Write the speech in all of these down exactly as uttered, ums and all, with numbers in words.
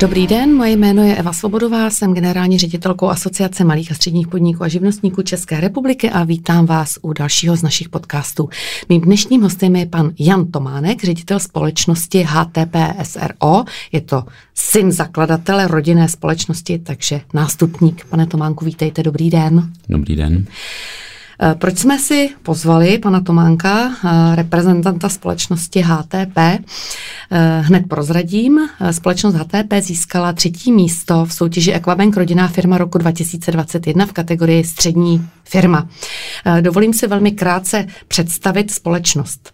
Dobrý den, moje jméno je Eva Svobodová, jsem generální ředitelkou Asociace malých a středních podniků a živnostníků České republiky a vítám vás u dalšího z našich podcastů. Mým dnešním hostem je pan Jan Tománek, ředitel společnosti H T P s r o. Je to syn zakladatele rodinné společnosti, takže nástupník. Pane Tománku, vítejte, dobrý den. Dobrý den. Proč jsme si pozvali pana Tománka, reprezentanta společnosti H T P? Hned prozradím. Společnost H T P získala třetí místo v soutěži Equa Bank rodinná firma roku dva tisíce dvacet jedna v kategorii střední firma. Dovolím si velmi krátce představit společnost.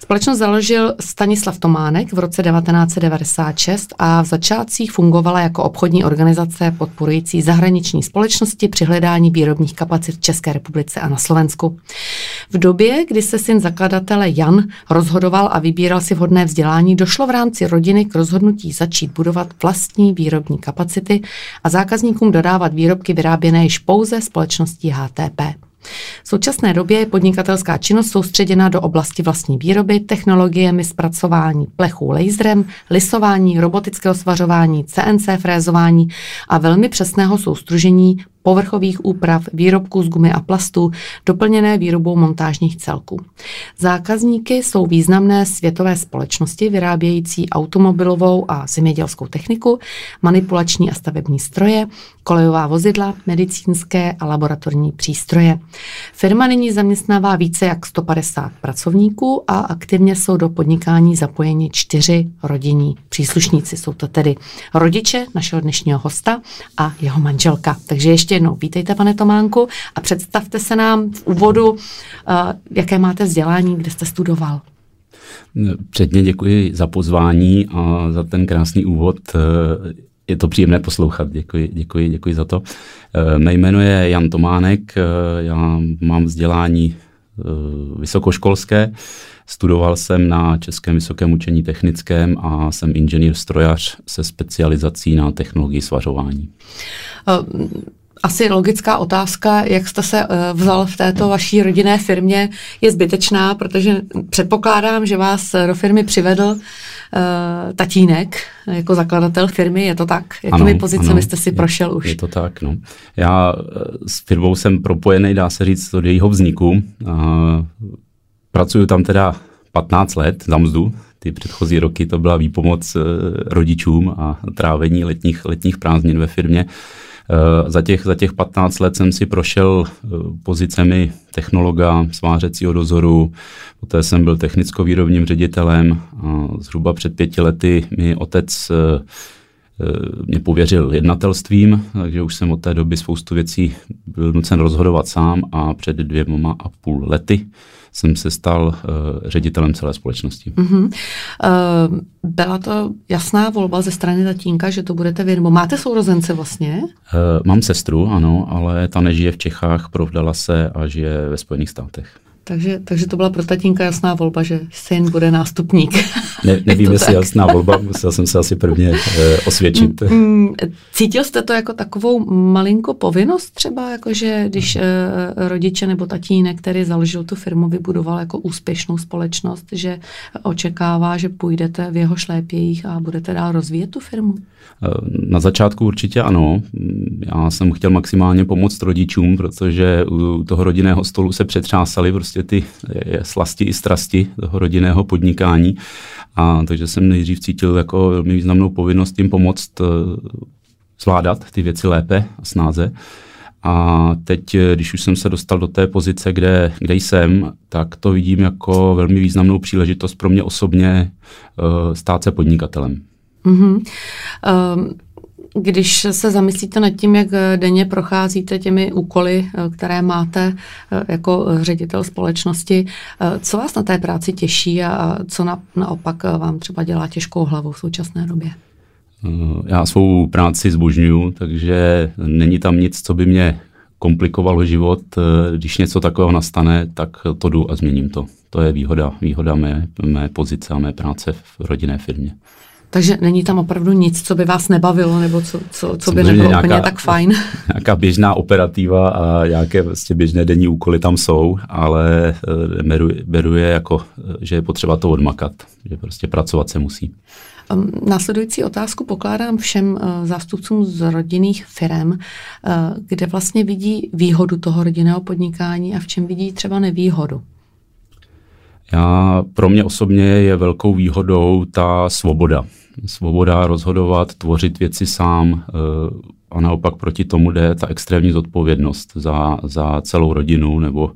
Společnost založil Stanislav Tománek v roce devatenáct set devadesát šest a v začátcích fungovala jako obchodní organizace podporující zahraniční společnosti při hledání výrobních kapacit v České republice a na Slovensku. V době, kdy se syn zakladatele Jan rozhodoval a vybíral si vhodné vzdělání, došlo v rámci rodiny k rozhodnutí začít budovat vlastní výrobní kapacity a zákazníkům dodávat výrobky vyráběné již pouze společností H T P. V současné době je podnikatelská činnost soustředěna do oblasti vlastní výroby, technologiemi zpracování plechů laserem, lisování, robotického svařování, C N C frézování a velmi přesného soustružení povrchových úprav, výrobků z gumy a plastů, doplněné výrobou montážních celků. Zákazníky jsou významné světové společnosti vyrábějící automobilovou a zemědělskou techniku, manipulační a stavební stroje, kolejová vozidla, medicínské a laboratorní přístroje. Firma nyní zaměstnává více jak sto padesát pracovníků a aktivně jsou do podnikání zapojeni čtyři rodinní příslušníci. Jsou to tedy rodiče našeho dnešního hosta a jeho manželka. Takže ještě Ještě jednou vítejte, pane Tománku, a představte se nám v úvodu, jaké máte vzdělání, kde jste studoval. Předně děkuji za pozvání a za ten krásný úvod. Je to příjemné poslouchat. Děkuji, děkuji, děkuji za to. Mé jméno je Jan Tománek, já mám vzdělání vysokoškolské. Studoval jsem na Českém vysokém učení technickém a jsem inženýr strojař se specializací na technologii svařování. Um. Asi logická otázka, jak jste se vzal v této vaší rodinné firmě, je zbytečná, protože předpokládám, že vás do firmy přivedl uh, tatínek jako zakladatel firmy, je to tak? Jakými ano, pozicemi ano, jste si je, prošel už? Je to tak, no. Já s firmou jsem propojený, dá se říct, od jejího vzniku. Uh, pracuju tam teda patnáct let za mzdu. Ty předchozí roky to byla výpomoc uh, rodičům a trávení letních, letních prázdnin ve firmě. Za těch, za těch patnáct let jsem si prošel pozicemi technologa, svářecího dozoru, poté jsem byl technicko-výrobním ředitelem a zhruba před pěti lety mi otec mě pověřil jednatelstvím, takže už jsem od té doby spoustu věcí byl nucen rozhodovat sám a před dvěma a půl lety jsem se stal uh, ředitelem celé společnosti. Uh-huh. Uh, byla to jasná volba ze strany tatínka, že to budete vědomo. Máte sourozence vlastně? Uh, mám sestru, ano, ale ta nežije v Čechách, provdala se a žije ve Spojených státech. Takže, takže to byla pro tatínka jasná volba, že syn bude nástupník. Ne, nevím, jestli jasná volba, musel jsem se asi prvně eh, osvědčit. Cítil jste to jako takovou malinkou povinnost třeba, jakože když eh, rodiče nebo tatínek, který založil tu firmu, vybudoval jako úspěšnou společnost, že očekává, že půjdete v jeho šlépějích a budete dál rozvíjet tu firmu? Na začátku určitě ano. Já jsem chtěl maximálně pomoct rodičům, protože u toho rodinného stolu se přetřásali prostě ty slasti i strasti toho rodinného podnikání. A takže jsem nejdřív cítil jako velmi významnou povinnost jim pomoct zvládat ty věci lépe a snáze. A teď, když už jsem se dostal do té pozice, kde, kde jsem, tak to vidím jako velmi významnou příležitost pro mě osobně stát se podnikatelem. Mm-hmm. Um... Když se zamyslíte nad tím, jak denně procházíte těmi úkoly, které máte jako ředitel společnosti, co vás na té práci těší a co na, naopak vám třeba dělá těžkou hlavu v současné době? Já svou práci zbožňuju, takže není tam nic, co by mě komplikovalo život. Když něco takového nastane, tak to jdu a změním to. To je výhoda, výhoda mé, mé pozice a mé práce v rodinné firmě. Takže není tam opravdu nic, co by vás nebavilo, nebo co, co, co by nebylo nějaká, úplně tak fajn? Nějaká běžná operativa a nějaké vlastně běžné denní úkoly tam jsou, ale beru, beru je jako, že je potřeba to odmakat, že prostě pracovat se musí. Následující otázku pokládám všem zástupcům z rodinných firem, kde vlastně vidí výhodu toho rodinného podnikání a v čem vidí třeba nevýhodu. Já, pro mě osobně je velkou výhodou ta svoboda. Svoboda rozhodovat, tvořit věci sám, a naopak proti tomu jde ta extrémní zodpovědnost za, za celou rodinu, nebo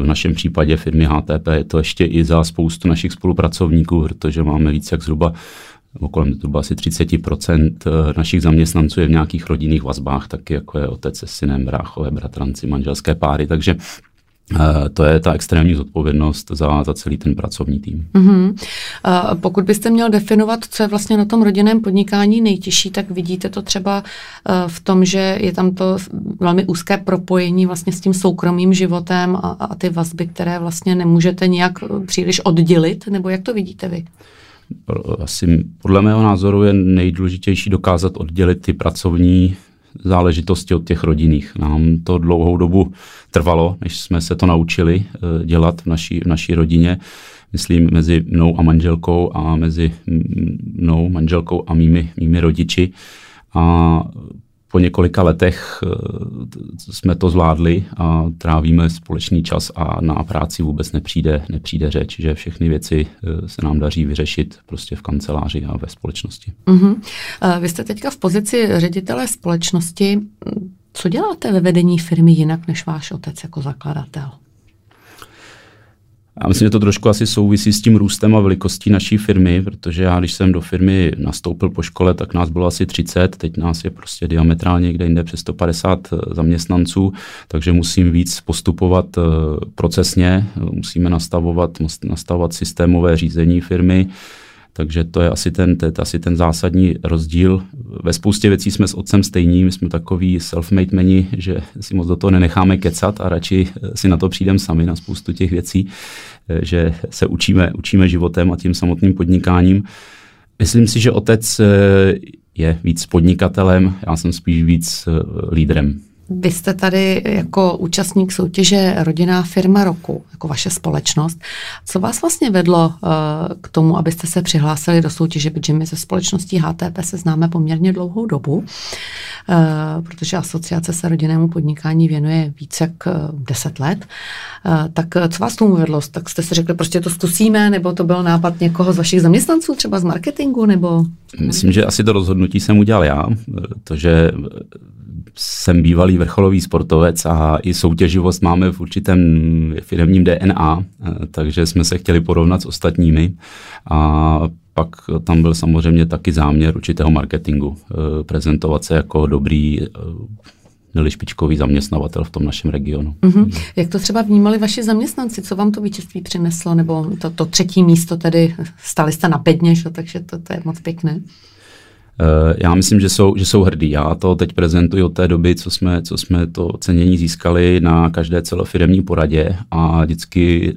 v našem případě firmy H T P je to ještě i za spoustu našich spolupracovníků, protože máme víc jak zhruba kolem zhruba asi třicet procent našich zaměstnanců je v nějakých rodinných vazbách, taky jako je otec se synem, bráchové, bratranci, manželské páry, takže to je ta extrémní zodpovědnost za, za celý ten pracovní tým. Mm-hmm. A pokud byste měl definovat, co je vlastně na tom rodinném podnikání nejtěžší, tak vidíte to třeba v tom, že je tam to velmi úzké propojení vlastně s tím soukromým životem a, a ty vazby, které vlastně nemůžete nějak příliš oddělit, nebo jak to vidíte vy? Asi podle mého názoru je nejdůležitější dokázat oddělit ty pracovní záležitosti od těch rodinných. Nám to dlouhou dobu trvalo, než jsme se to naučili dělat v naší, v naší rodině. Myslím, mezi mnou a manželkou a mezi mnou, manželkou a mými, mými rodiči. A po několika letech jsme to zvládli a trávíme společný čas a na práci vůbec nepřijde, nepřijde řeč, že všechny věci se nám daří vyřešit prostě v kanceláři a ve společnosti. Uh-huh. Vy jste teďka v pozici ředitele společnosti. Co děláte ve vedení firmy jinak než váš otec jako zakladatel? Já myslím, že to trošku asi souvisí s tím růstem a velikostí naší firmy, protože já, když jsem do firmy nastoupil po škole, tak nás bylo asi třicet, teď nás je prostě diametrálně někde jinde přes sto padesát zaměstnanců, takže musím víc postupovat procesně, musíme nastavovat, nastavovat systémové řízení firmy, takže to je asi ten, to je asi ten zásadní rozdíl. Ve spoustě věcí jsme s otcem stejní, my jsme takový self-made meni, že si moc do toho nenecháme kecat a radši si na to přijdeme sami, na spoustu těch věcí, že se učíme, učíme životem a tím samotným podnikáním. Myslím si, že otec je víc podnikatelem, já jsem spíš víc lídrem. Vy jste tady jako účastník soutěže Rodinná firma roku, jako vaše společnost. Co vás vlastně vedlo uh, k tomu, abyste se přihlásili do soutěže? Protože my se společností H T P se známe poměrně dlouhou dobu, uh, protože asociace se rodinnému podnikání věnuje více jak uh, deset let. Uh, tak co vás tomu vedlo? Tak jste si řekli, prostě to zkusíme, nebo to byl nápad někoho z vašich zaměstnanců, třeba z marketingu, nebo... Myslím, že asi to rozhodnutí jsem udělal já, protože jsem bývalý vrcholový sportovec a i soutěživost máme v určitém firemním D N A, takže jsme se chtěli porovnat s ostatními a pak tam byl samozřejmě taky záměr určitého marketingu, prezentovat se jako dobrý, byli špičkový zaměstnavatel v tom našem regionu. Mm-hmm. Jak to třeba vnímali vaši zaměstnanci? Co vám to vítězství přineslo? Nebo to, to třetí místo, tedy stali jste na bedně, že? Takže to, to je moc pěkné. Já myslím, že jsou, že jsou hrdí. Já to teď prezentuji od té doby, co jsme, co jsme to ocenění získali na každé celofiremní poradě a vždycky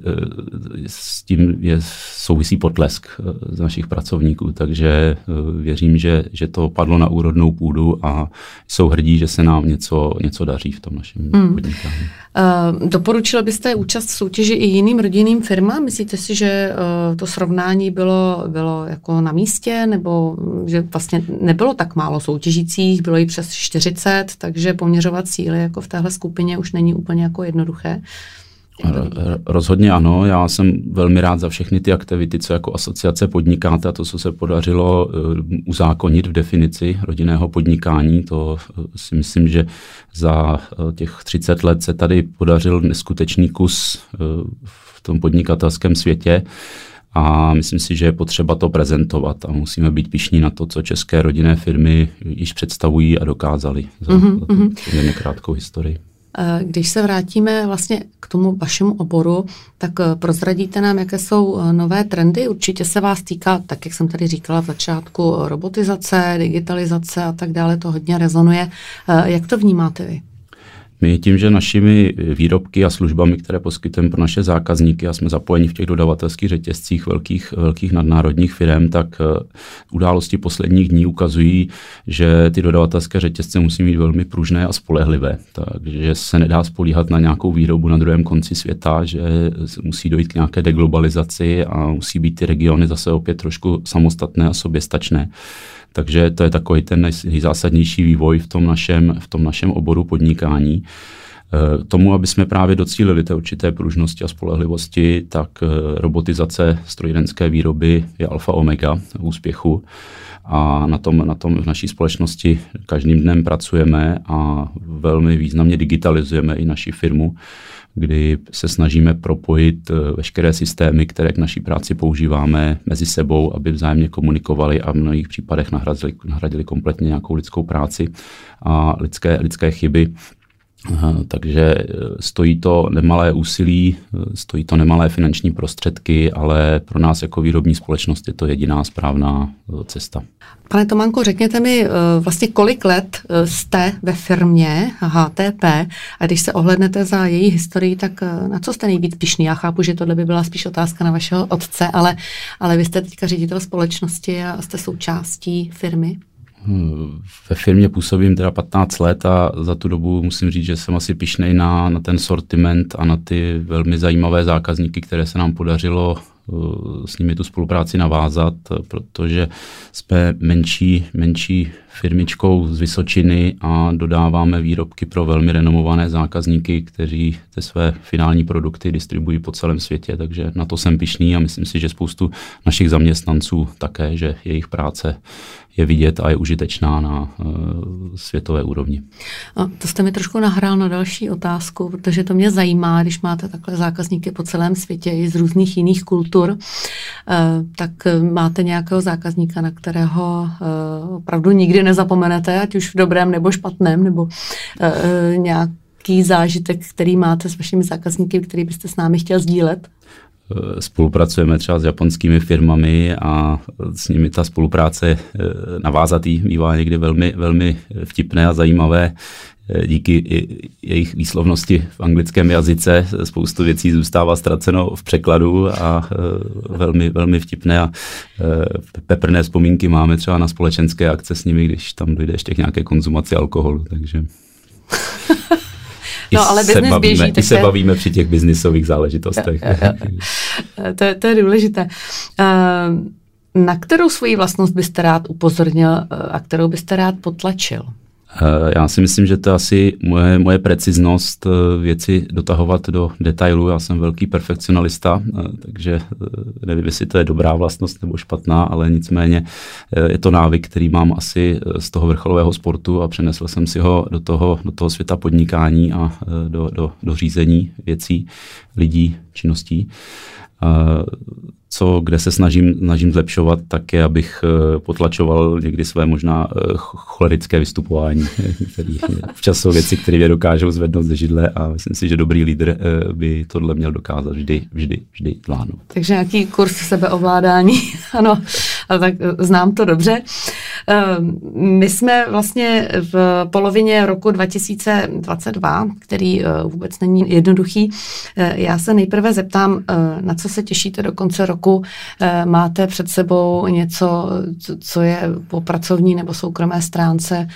s tím je souvisí potlesk z našich pracovníků, takže věřím, že, že to padlo na úrodnou půdu a jsou hrdí, že se nám něco, něco daří v tom našem hmm. podnikání. Uh, doporučil byste účast v soutěži i jiným rodinným firmám? Myslíte si, že uh, to srovnání bylo, bylo jako na místě, nebo že vlastně nebylo tak málo soutěžících, bylo jí přes čtyřicet, takže poměřovat síly jako v téhle skupině už není úplně jako jednoduché. Rozhodně ano, já jsem velmi rád za všechny ty aktivity, co jako asociace podnikáte a to, co se podařilo uzákonit v definici rodinného podnikání. To si myslím, že za těch třicet let se tady podařil neskutečný kus v tom podnikatelském světě. A myslím si, že je potřeba to prezentovat a musíme být pyšní na to, co české rodinné firmy již představují a dokázali za, mm-hmm. za tu nekrátkou historii. Když se vrátíme vlastně k tomu vašemu oboru, tak prozradíte nám, jaké jsou nové trendy. Určitě se vás týká, tak jak jsem tady říkala v začátku, robotizace, digitalizace a tak dále, to hodně rezonuje. Jak to vnímáte vy? My tím, že našimi výrobky a službami, které poskytujeme pro naše zákazníky a jsme zapojeni v těch dodavatelských řetězcích velkých, velkých nadnárodních firm, tak události posledních dní ukazují, že ty dodavatelské řetězce musí být velmi pružné a spolehlivé. Takže se nedá spolíhat na nějakou výrobu na druhém konci světa, že musí dojít k nějaké deglobalizaci a musí být ty regiony zase opět trošku samostatné a soběstačné. Takže to je takový ten nejzásadnější vývoj v tom našem, v tom našem oboru podnikání. K tomu, aby jsme právě docílili té určité pružnosti a spolehlivosti, tak robotizace strojírenské výroby je alfa omega úspěchu. A na tom, na tom v naší společnosti každým dnem pracujeme a velmi významně digitalizujeme i naši firmu, kdy se snažíme propojit veškeré systémy, které k naší práci používáme, mezi sebou, aby vzájemně komunikovali a v mnohých případech nahradili, nahradili kompletně nějakou lidskou práci a lidské, lidské chyby. Takže stojí to nemalé úsilí, stojí to nemalé finanční prostředky, ale pro nás jako výrobní společnost je to jediná správná cesta. Pane Tománku, řekněte mi vlastně, kolik let jste ve firmě H T P a když se ohlednete za její historii, tak na co jste nejvíc pyšný? Já chápu, že tohle by byla spíš otázka na vašeho otce, ale, ale vy jste teďka ředitel společnosti a jste součástí firmy. Ve firmě působím teda patnáct let a za tu dobu musím říct, že jsem asi pyšnej na, na ten sortiment a na ty velmi zajímavé zákazníky, které se nám podařilo s nimi tu spolupráci navázat, protože jsme menší, menší firmičkou z Vysočiny a dodáváme výrobky pro velmi renomované zákazníky, kteří ty své finální produkty distribuují po celém světě, takže na to jsem pyšný a myslím si, že spoustu našich zaměstnanců také, že jejich práce je vidět a je užitečná na uh, světové úrovni. A to jste mi trošku nahrál na další otázku, protože to mě zajímá, když máte takhle zákazníky po celém světě i z různých jiných kultur, uh, tak máte nějakého zákazníka, na kterého uh, opravdu nikdy nezapomenete, ať už v dobrém nebo špatném, nebo uh, uh, nějaký zážitek, který máte s vašimi zákazníky, který byste s námi chtěl sdílet? Spolupracujeme třeba s japonskými firmami a s nimi ta spolupráce navázatý bývá někdy velmi, velmi vtipné a zajímavé. Díky jejich výslovnosti v anglickém jazyce spoustu věcí zůstává ztraceno v překladu a velmi, velmi vtipné a peprné vzpomínky máme třeba na společenské akce s nimi, když tam dojde ještě k nějaké konzumaci alkoholu, takže... No, ale business běží, takže... I se bavíme při těch biznisových záležitostech. to, je, to je důležité. Na kterou svoji vlastnost byste rád upozornil a kterou byste rád potlačil? Já si myslím, že to je asi moje, moje preciznost věci dotahovat do detailu. Já jsem velký perfekcionalista, takže nevím, jestli to je dobrá vlastnost nebo špatná, ale nicméně je to návyk, který mám asi z toho vrcholového sportu a přenesl jsem si ho do toho, do toho světa podnikání a do, do, do řízení věcí, lidí, činností. Co, kde se snažím, snažím zlepšovat, tak je, abych potlačoval někdy své možná cholerické vystupování. Včas jsou věci, které mě dokážou zvednout ze židle a myslím si, že dobrý lídr by tohle měl dokázat vždy, vždy, vždy zvládnout. Takže nějaký kurz sebeovládání, ano, ale tak znám to dobře. My jsme vlastně v polovině roku dva tisíce dvacet dva, který vůbec není jednoduchý. Já se nejprve zeptám, na co se těšíte do konce roku. Máte před sebou něco, co je po pracovní nebo soukromé stránce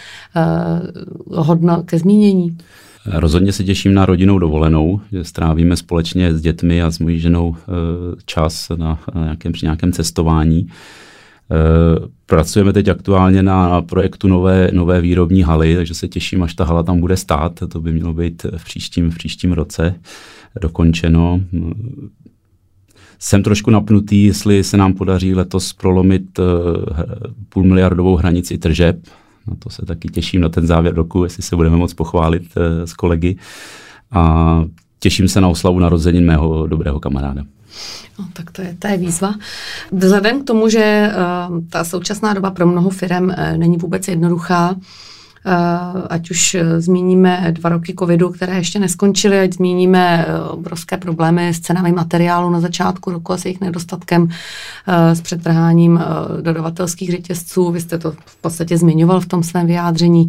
hodno ke zmínění? Rozhodně se těším na rodinnou dovolenou, že strávíme společně s dětmi a s mojí ženou čas na nějakém, při nějakém cestování. Pracujeme teď aktuálně na projektu nové, nové výrobní haly, takže se těším, až ta hala tam bude stát. To by mělo být v příštím, v příštím roce dokončeno. Jsem trošku napnutý, jestli se nám podaří letos prolomit půlmiliardovou hranici tržeb. Na to se taky těším, na ten závěr roku, jestli se budeme moc pochválit s kolegy. A těším se na oslavu narozenin mého dobrého kamaráda. No, tak to je, to je výzva. Vzhledem k tomu, že uh, ta současná doba pro mnoho firem uh, není vůbec jednoduchá, uh, ať už uh, zmíníme dva roky covidu, které ještě neskončily, ať zmíníme uh, obrovské problémy s cenami materiálu na začátku roku a s jejich nedostatkem, uh, s přetrháním uh, dodavatelských řetězců, vy jste to v podstatě zmiňoval v tom svém vyjádření,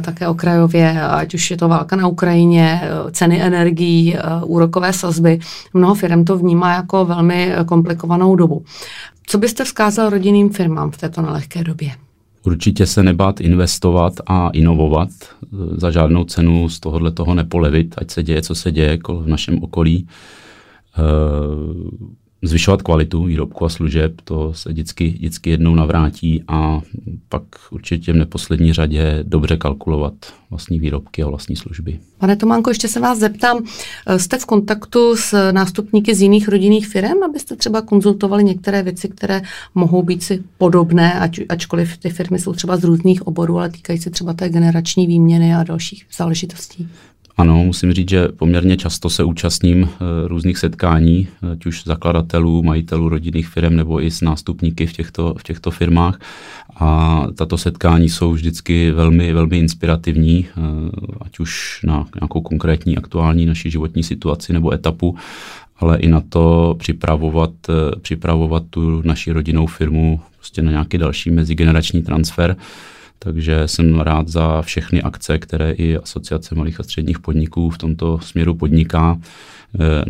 také okrajově, ať už je to válka na Ukrajině, ceny energií, úrokové sazby. Mnoho firm to vnímá jako velmi komplikovanou dobu. Co byste vzkázal rodinným firmám v této nelehké době? Určitě se nebát investovat a inovovat, za žádnou cenu z tohohle toho nepolevit, ať se děje, co se děje v našem okolí. Zvyšovat kvalitu výrobku a služeb, to se vždycky, vždycky jednou navrátí a pak určitě v neposlední řadě dobře kalkulovat vlastní výrobky a vlastní služby. Pane Tománko, ještě se vás zeptám, jste v kontaktu s nástupníky z jiných rodinných firem, abyste třeba konzultovali některé věci, které mohou být si podobné, ač, ačkoliv ty firmy jsou třeba z různých oborů, ale týkají se třeba té generační výměny a dalších záležitostí? Ano, musím říct, že poměrně často se účastním e, různých setkání, ať už zakladatelů, majitelů rodinných firem nebo i s nástupníky v těchto, v těchto firmách. A tato setkání jsou vždycky velmi, velmi inspirativní, e, ať už na nějakou konkrétní, aktuální naší životní situaci nebo etapu, ale i na to připravovat, e, připravovat tu naši rodinnou firmu prostě na nějaký další mezigenerační transfer. Takže jsem rád za všechny akce, které i Asociace malých a středních podniků v tomto směru podniká.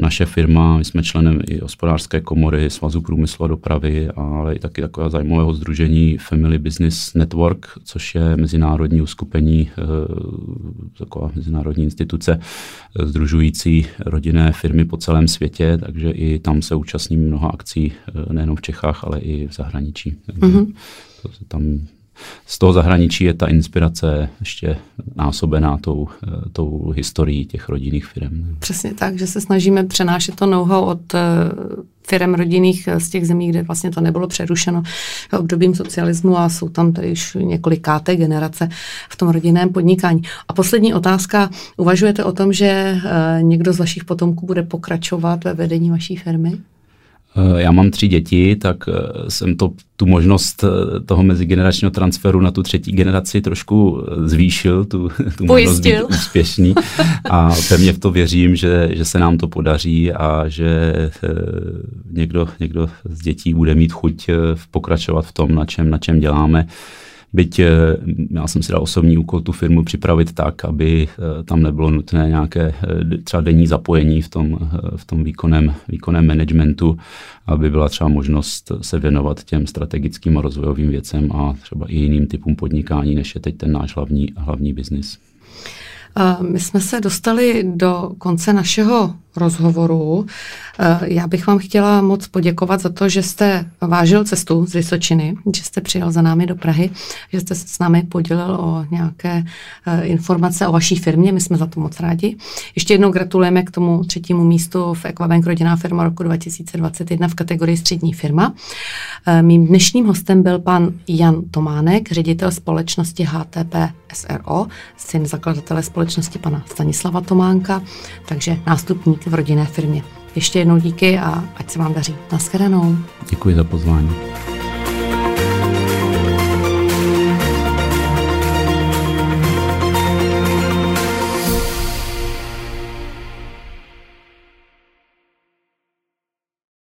Naše firma, my jsme členem i hospodářské komory, Svazu průmyslu a dopravy, ale i taky takového zajímavého sdružení Family Business Network, což je mezinárodní uskupení, taková mezinárodní instituce, sdružující rodinné firmy po celém světě, takže i tam se účastním mnoha akcí, nejenom v Čechách, ale i v zahraničí. Mm-hmm. To se tam... Z toho zahraničí je ta inspirace ještě násobená tou, tou historií těch rodinných firem. Přesně tak, že se snažíme přenášet to know-how od firem rodinných z těch zemí, kde vlastně to nebylo přerušeno obdobím socialismu a jsou tam tady už několikáté generace v tom rodinném podnikání. A poslední otázka, uvažujete o tom, že někdo z vašich potomků bude pokračovat ve vedení vaší firmy? Já mám tři děti, tak jsem to, tu možnost toho mezigeneračního transferu na tu třetí generaci trošku zvýšil, tu, tu možnost být úspěšný. A pevně v to věřím, že, že se nám to podaří a že někdo, někdo z dětí bude mít chuť pokračovat v tom, na čem, na čem děláme. Byť já jsem si dal osobní úkol tu firmu připravit tak, aby tam nebylo nutné nějaké třeba denní zapojení v tom, v tom výkonem, výkonem managementu, aby byla třeba možnost se věnovat těm strategickým a rozvojovým věcem a třeba i jiným typům podnikání, než je teď ten náš hlavní, hlavní biznis. My jsme se dostali do konce našeho rozhovoru. Já bych vám chtěla moc poděkovat za to, že jste vážil cestu z Vysočiny, že jste přijel za námi do Prahy, že jste se s námi podělil o nějaké informace o vaší firmě. My jsme za to moc rádi. Ještě jednou gratulujeme k tomu třetímu místu v Equa bank Rodinná firma roku dva tisíce dvacet jedna v kategorii střední firma. Mým dnešním hostem byl pan Jan Tománek, ředitel společnosti H T P s r o, syn zakladatele společnosti pana Stanislava Tománka, takže nástupník v rodinné firmě. Ještě jednou díky a ať se vám daří. Naschledanou. Děkuji za pozvání.